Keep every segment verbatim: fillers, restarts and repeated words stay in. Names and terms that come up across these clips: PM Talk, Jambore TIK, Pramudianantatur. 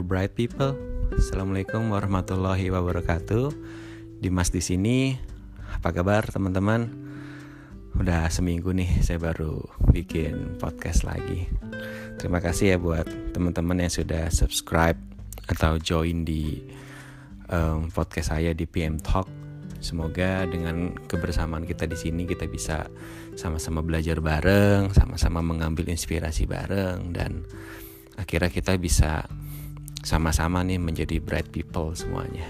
dear bright people. Assalamualaikum warahmatullahi wabarakatuh. Dimas di sini. Apa kabar teman-teman? Udah seminggu nih saya baru bikin podcast lagi. Terima kasih ya buat teman-teman yang sudah subscribe atau join di um, podcast saya di P M Talk. Semoga dengan kebersamaan kita di sini kita bisa sama-sama belajar bareng, sama-sama mengambil inspirasi bareng, dan akhirnya kita bisa sama-sama nih menjadi bright people semuanya,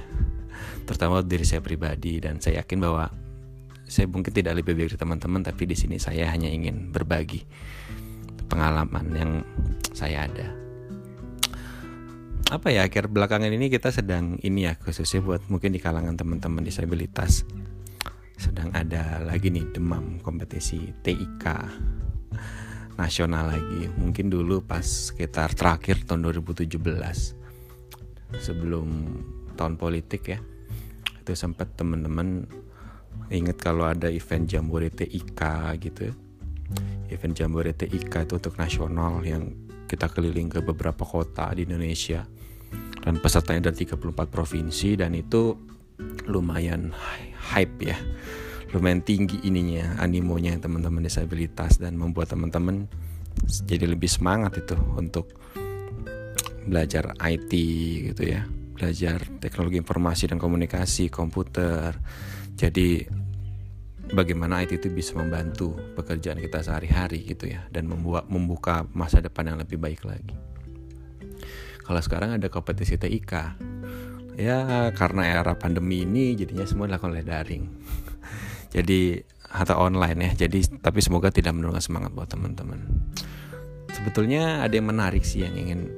terutama diri saya pribadi. Dan saya yakin bahwa saya mungkin tidak lebih baik dari teman-teman, tapi di sini saya hanya ingin berbagi pengalaman yang saya ada. Apa ya, akhir belakangan ini kita sedang ini ya, khususnya buat mungkin di kalangan teman-teman disabilitas, sedang ada lagi nih demam kompetisi T I K nasional lagi. Mungkin dulu pas sekitar terakhir tahun dua ribu tujuh belas sebelum tahun politik ya, itu sempat teman-teman ingat kalau ada event Jambore T I K gitu. Event Jambore T I K itu untuk nasional yang kita keliling ke beberapa kota di Indonesia, dan pesertanya dari tiga puluh empat provinsi, dan itu lumayan hype ya, lumayan tinggi ininya animonya teman-teman disabilitas, dan membuat teman-teman jadi lebih semangat itu untuk belajar I T gitu ya, belajar teknologi informasi dan komunikasi, komputer. Jadi bagaimana I T itu bisa membantu pekerjaan kita sehari-hari gitu ya, dan membuat membuka masa depan yang lebih baik lagi. Kalau sekarang ada kompetisi T I K, ya karena era pandemi ini jadinya semua dilakukan oleh daring, jadi atau online ya. Jadi tapi semoga tidak menurunkan semangat buat teman-teman. Sebetulnya ada yang menarik sih yang ingin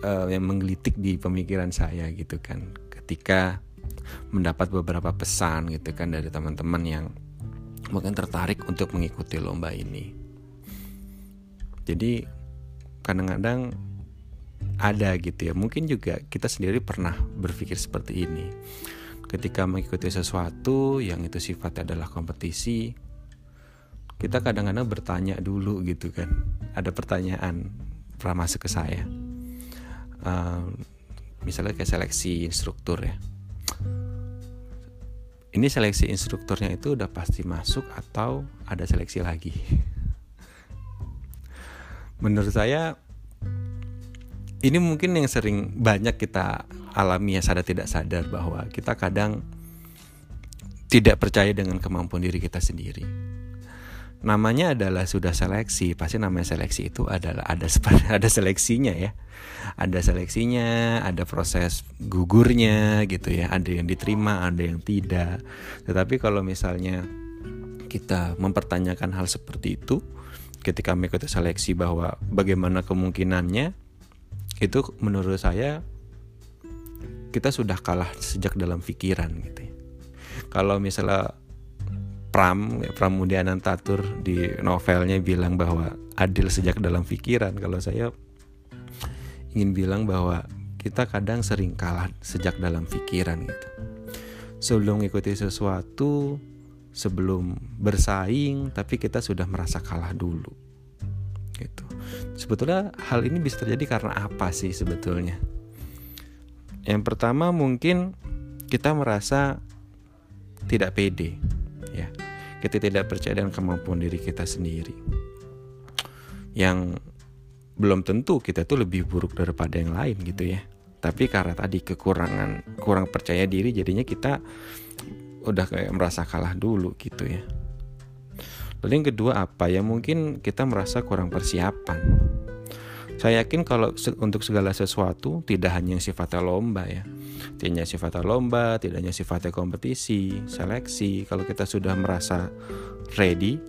Uh, yang menggelitik di pemikiran saya gitu kan, ketika mendapat beberapa pesan gitu kan dari teman-teman yang mungkin tertarik untuk mengikuti lomba ini. Jadi kadang-kadang ada gitu ya, mungkin juga kita sendiri pernah berpikir seperti ini ketika mengikuti sesuatu yang itu sifatnya adalah kompetisi. Kita kadang-kadang bertanya dulu gitu kan, ada pertanyaan pernah masuk ke saya. Uh, misalnya kayak seleksi instruktur ya, ini seleksi instrukturnya itu udah pasti masuk atau ada seleksi lagi? Menurut saya ini mungkin yang sering banyak kita alami ya, sadar tidak sadar, bahwa kita kadang tidak percaya dengan kemampuan diri kita sendiri. Namanya adalah sudah seleksi, pasti namanya seleksi itu adalah ada ada seleksinya ya, ada seleksinya, ada proses gugurnya gitu ya, ada yang diterima, ada yang tidak. Tetapi kalau misalnya kita mempertanyakan hal seperti itu ketika mengikuti seleksi, bahwa bagaimana kemungkinannya, itu menurut saya kita sudah kalah sejak dalam pikiran gitu ya. Kalau misalnya Pram, Pramudianantatur di novelnya bilang bahwa adil sejak dalam pikiran, kalau saya ingin bilang bahwa kita kadang sering kalah sejak dalam pikiran gitu. Sebelum mengikuti sesuatu, sebelum bersaing, tapi kita sudah merasa kalah dulu gitu. Sebetulnya hal ini bisa terjadi karena apa sih sebetulnya? Yang pertama mungkin kita merasa tidak pede ya, kita tidak percaya dengan kemampuan diri kita sendiri, yang belum tentu kita tuh lebih buruk daripada yang lain gitu ya. Tapi karena tadi kekurangan, kurang percaya diri, jadinya kita udah kayak merasa kalah dulu gitu ya. Lalu yang kedua apa ya, mungkin kita merasa kurang persiapan. Saya yakin kalau untuk segala sesuatu, tidak hanya yang sifatnya lomba ya, tidak hanya sifatnya lomba, tidak hanya sifatnya kompetisi, seleksi, kalau kita sudah merasa ready,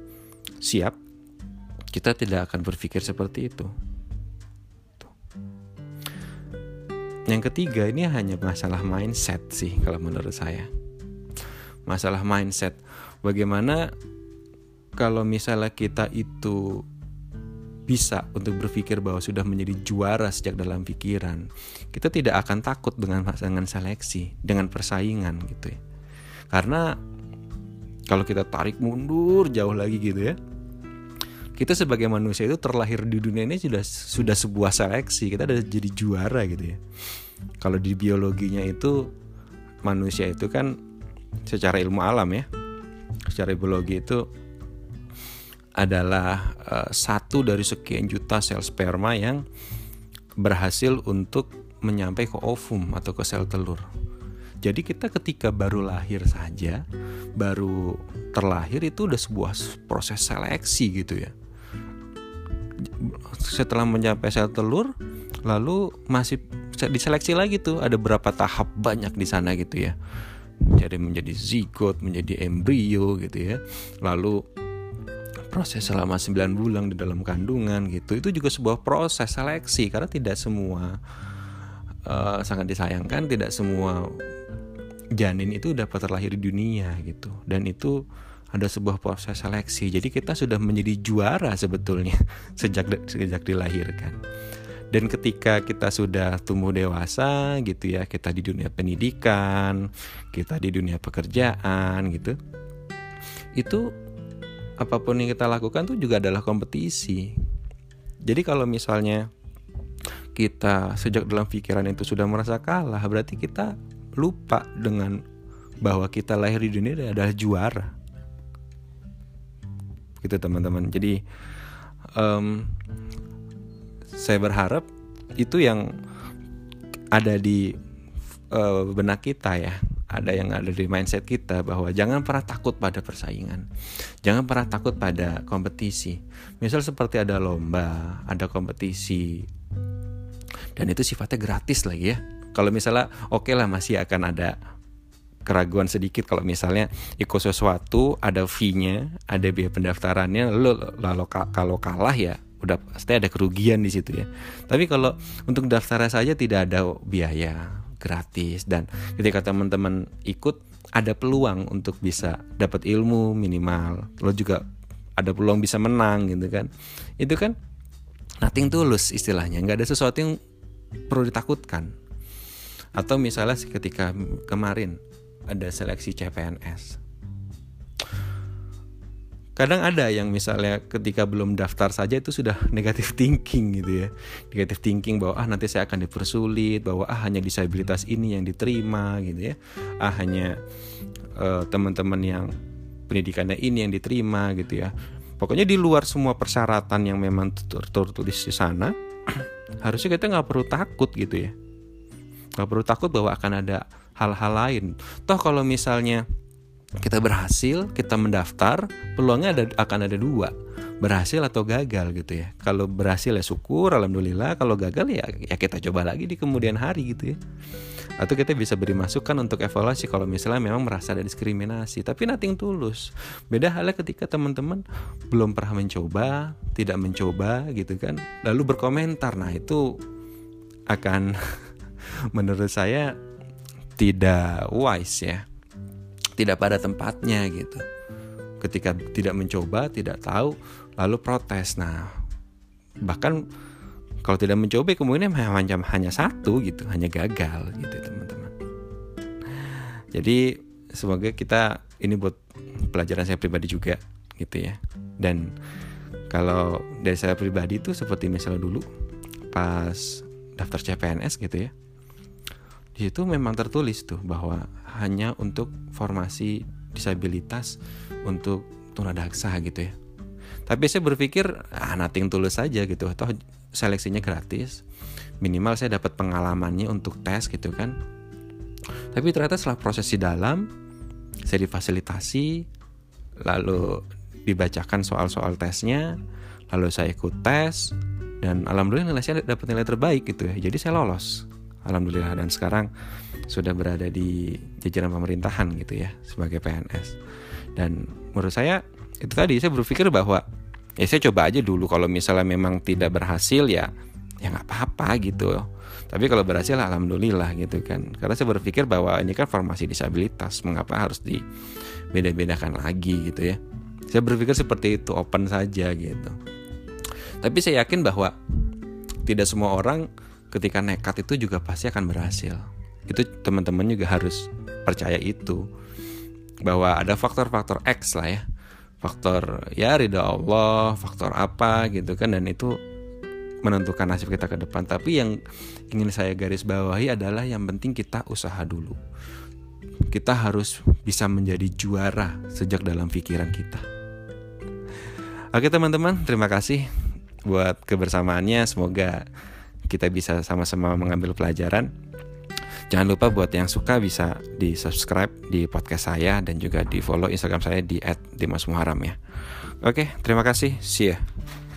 siap, kita tidak akan berpikir seperti itu. Tuh. Yang ketiga ini hanya masalah mindset sih kalau menurut saya. Masalah mindset, bagaimana kalau misalnya kita itu bisa untuk berpikir bahwa sudah menjadi juara sejak dalam pikiran, kita tidak akan takut dengan pasangan seleksi, dengan persaingan gitu ya. Karena kalau kita tarik mundur jauh lagi gitu ya, kita sebagai manusia itu terlahir di dunia ini sudah sudah sebuah seleksi, kita udah jadi juara gitu ya. Kalau di biologinya itu manusia itu kan secara ilmu alam ya, secara biologi itu adalah uh, satu dari sekian juta sel sperma yang berhasil untuk menyampai ke ovum atau ke sel telur. Jadi kita ketika baru lahir saja, baru terlahir itu udah sebuah proses seleksi gitu ya. Setelah mencapai sel telur, lalu masih diseleksi lagi tuh, ada berapa tahap banyak di sana gitu ya. Jadi menjadi zigot, menjadi embrio gitu ya. Lalu proses selama sembilan bulan di dalam kandungan gitu, itu juga sebuah proses seleksi karena tidak semua uh, sangat disayangkan, tidak semua janin itu dapat terlahir di dunia gitu, dan itu ada sebuah proses seleksi. Jadi kita sudah menjadi juara sebetulnya sejak sejak dilahirkan. Dan ketika kita sudah tumbuh dewasa gitu ya, kita di dunia pendidikan, kita di dunia pekerjaan gitu, itu apapun yang kita lakukan tuh juga adalah kompetisi. Jadi kalau misalnya kita sejak dalam pikiran itu sudah merasa kalah, berarti kita lupa dengan bahwa kita lahir di dunia adalah juara gitu teman-teman. Jadi um, saya berharap itu yang ada di uh, benak kita ya, ada yang ada di mindset kita, bahwa jangan pernah takut pada persaingan, jangan pernah takut pada kompetisi. Misal seperti ada lomba, ada kompetisi, dan itu sifatnya gratis lagi ya. Kalau misalnya oke okay lah, masih akan ada keraguan sedikit kalau misalnya ikut sesuatu ada fee-nya, ada biaya pendaftarannya, lalu kalau kalah ya udah pasti ada kerugian di situ ya. Tapi kalau untuk daftar saja tidak ada biaya, gratis, dan ketika teman-teman ikut ada peluang untuk bisa dapat ilmu minimal, lo juga ada peluang bisa menang gitu kan. Itu kan nothing tulus istilahnya, nggak ada sesuatu yang perlu ditakutkan. Atau misalnya ketika kemarin ada seleksi C P N S, kadang ada yang misalnya ketika belum daftar saja itu sudah negative thinking gitu ya. Negative thinking bahwa ah nanti saya akan dipersulit, bahwa ah hanya disabilitas ini yang diterima gitu ya, ah hanya uh, teman-teman yang pendidikannya ini yang diterima gitu ya. Pokoknya di luar semua persyaratan yang memang tertulis di sana, harusnya kita gak perlu takut gitu ya, gak perlu takut bahwa akan ada hal-hal lain. Toh kalau misalnya kita berhasil, kita mendaftar, peluangnya ada, akan ada dua, berhasil atau gagal gitu ya. Kalau berhasil ya syukur, alhamdulillah. Kalau gagal ya, ya kita coba lagi di kemudian hari gitu ya. Atau kita bisa beri masukan untuk evaluasi kalau misalnya memang merasa ada diskriminasi. Tapi nothing tulus. Beda halnya ketika teman-teman belum pernah mencoba, tidak mencoba gitu kan, lalu berkomentar. Nah itu akan menurut saya tidak wise ya, tidak pada tempatnya gitu. Ketika tidak mencoba, tidak tahu, lalu protes. Nah, bahkan kalau tidak mencoba kemungkinan hanya, hanya satu gitu, hanya gagal gitu teman-teman. Jadi semoga kita ini buat pelajaran saya pribadi juga gitu ya. Dan kalau dari saya pribadi itu seperti misalnya dulu pas daftar C P N S gitu ya, di situ memang tertulis tuh bahwa hanya untuk formasi disabilitas untuk tunadaksa gitu ya. Tapi saya berpikir ah nothing tulus aja gitu, toh seleksinya gratis, minimal saya dapat pengalamannya untuk tes gitu kan. Tapi ternyata setelah proses di dalam, saya difasilitasi, lalu dibacakan soal-soal tesnya, lalu saya ikut tes, dan alhamdulillah nilai saya dapat nilai terbaik gitu ya. Jadi saya lolos, alhamdulillah, dan sekarang sudah berada di jajaran pemerintahan gitu ya sebagai P N S. Dan menurut saya itu tadi, saya berpikir bahwa ya saya coba aja dulu, kalau misalnya memang tidak berhasil ya ya nggak apa-apa gitu, tapi kalau berhasil alhamdulillah gitu kan. Karena saya berpikir bahwa ini kan formasi disabilitas, mengapa harus dibeda-bedakan lagi gitu ya. Saya berpikir seperti itu, open saja gitu. Tapi saya yakin bahwa tidak semua orang ketika nekat itu juga pasti akan berhasil. Itu teman-teman juga harus percaya itu, bahwa ada faktor-faktor X lah ya, faktor ya ridha Allah, faktor apa gitu kan, dan itu menentukan nasib kita ke depan. Tapi yang ingin saya garis bawahi adalah yang penting kita usaha dulu. Kita harus bisa menjadi juara sejak dalam pikiran kita. Oke teman-teman, terima kasih buat kebersamaannya. Semoga kita bisa sama-sama mengambil pelajaran. Jangan lupa buat yang suka bisa di subscribe di podcast saya dan juga di follow Instagram saya di et dimasmuharam ya. Oke, terima kasih. See ya.